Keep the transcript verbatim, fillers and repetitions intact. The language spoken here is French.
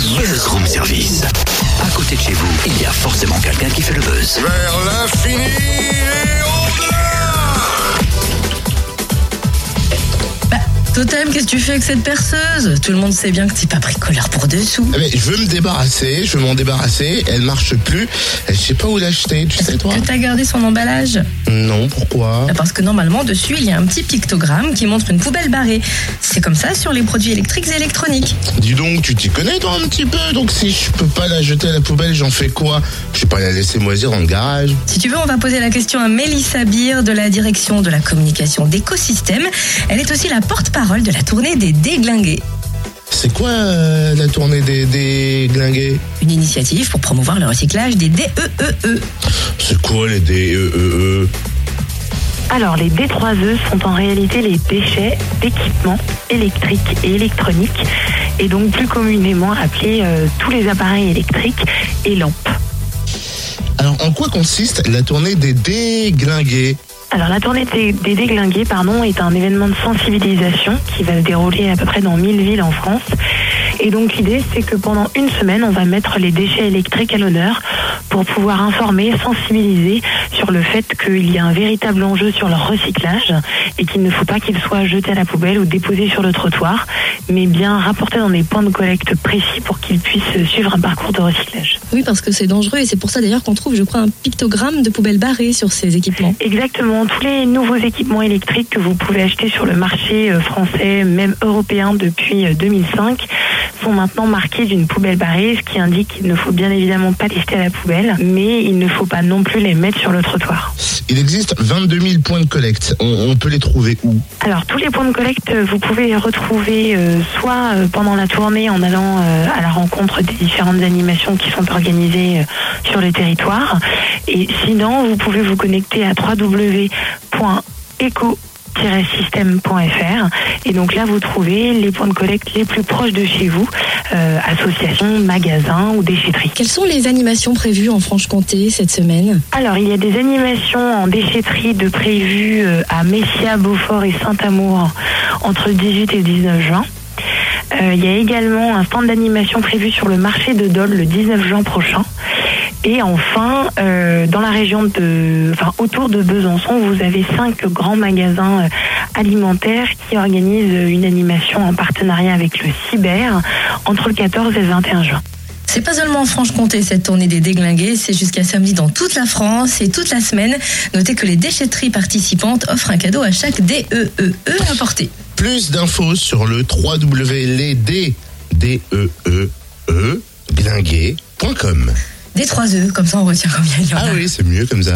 Buzz Room Service. À côté de chez vous, il y a forcément quelqu'un qui fait le buzz. Vers l'infini et au-delà. Bah, Totem, qu'est-ce que tu fais avec cette perceuse? Tout le monde sait bien que t'es pas bricoleur pour dessous. Mais je veux me débarrasser, je veux m'en débarrasser, elle marche plus, je sais pas où l'acheter, tu sais toi. Que t'as gardé son emballage? Non, pourquoi? Parce que normalement, dessus, il y a un petit pictogramme qui montre une poubelle barrée. C'est comme ça sur les produits électriques et électroniques. Dis donc, tu t'y connais toi un petit peu. Donc si je peux pas la jeter à la poubelle, j'en fais quoi? Je vais pas la laisser moisir dans le garage. Si tu veux, on va poser la question à Mélissa Bir de la direction de la communication d'écosystème. Elle est aussi la porte-parole de la tournée des déglingués. C'est quoi euh, la tournée des déglingués? Une initiative pour promouvoir le recyclage des D E E E. C'est quoi les D E E E? Alors, les D trois E sont en réalité les déchets d'équipements électriques et électroniques, et donc plus communément appelés euh, tous les appareils électriques et lampes. Alors, en quoi consiste la tournée des déglingués? Alors, la tournée des déglingués pardon, est un événement de sensibilisation qui va se dérouler à peu près dans mille villes en France. Et donc, l'idée, c'est que pendant une semaine, on va mettre les déchets électriques à l'honneur pour pouvoir informer, sensibiliser sur le fait qu'il y a un véritable enjeu sur leur recyclage et qu'il ne faut pas qu'ils soient jetés à la poubelle ou déposés sur le trottoir, mais bien rapportés dans des points de collecte précis pour qu'ils puissent suivre un parcours de recyclage. Oui, parce que c'est dangereux et c'est pour ça d'ailleurs qu'on trouve, je crois, un pictogramme de poubelle barrée sur ces équipements. Exactement. Tous les nouveaux équipements électriques que vous pouvez acheter sur le marché français, même européen depuis deux mille cinq, sont maintenant marqués d'une poubelle barrée, ce qui indique qu'il ne faut bien évidemment pas les jeter à la poubelle, mais il ne faut pas non plus les mettre sur le trottoir. Il existe vingt-deux mille points de collecte. On, on peut les trouver où? Alors, tous les points de collecte, vous pouvez les retrouver euh, soit euh, pendant la tournée en allant euh, à la rencontre des différentes animations qui sont organisées euh, sur le territoire. Et sinon, vous pouvez vous connecter à w w w point eco point com système point f r et donc là vous trouvez les points de collecte les plus proches de chez vous, euh, associations, magasins ou déchetteries. Quelles sont les animations prévues en Franche-Comté cette semaine? Alors il y a des animations en déchetterie de prévues à Messia, Beaufort et Saint-Amour entre le dix-huit et le dix-neuf juin. Euh, il y a également un stand d'animation prévu sur le marché de Dole le dix-neuf juin prochain. Et enfin, euh, dans la région de, enfin, autour de Besançon, vous avez cinq grands magasins alimentaires qui organisent une animation en partenariat avec le cyber entre le quatorze et le vingt et un juin. C'est pas seulement en Franche-Comté cette tournée des déglingués, c'est jusqu'à samedi dans toute la France et toute la semaine. Notez que les déchetteries participantes offrent un cadeau à chaque D E E E apporté. Plus d'infos sur le w w w point d e e e glingué point com. Des trois œufs, comme ça on retient combien il y en a. Ah oui, c'est mieux comme ça.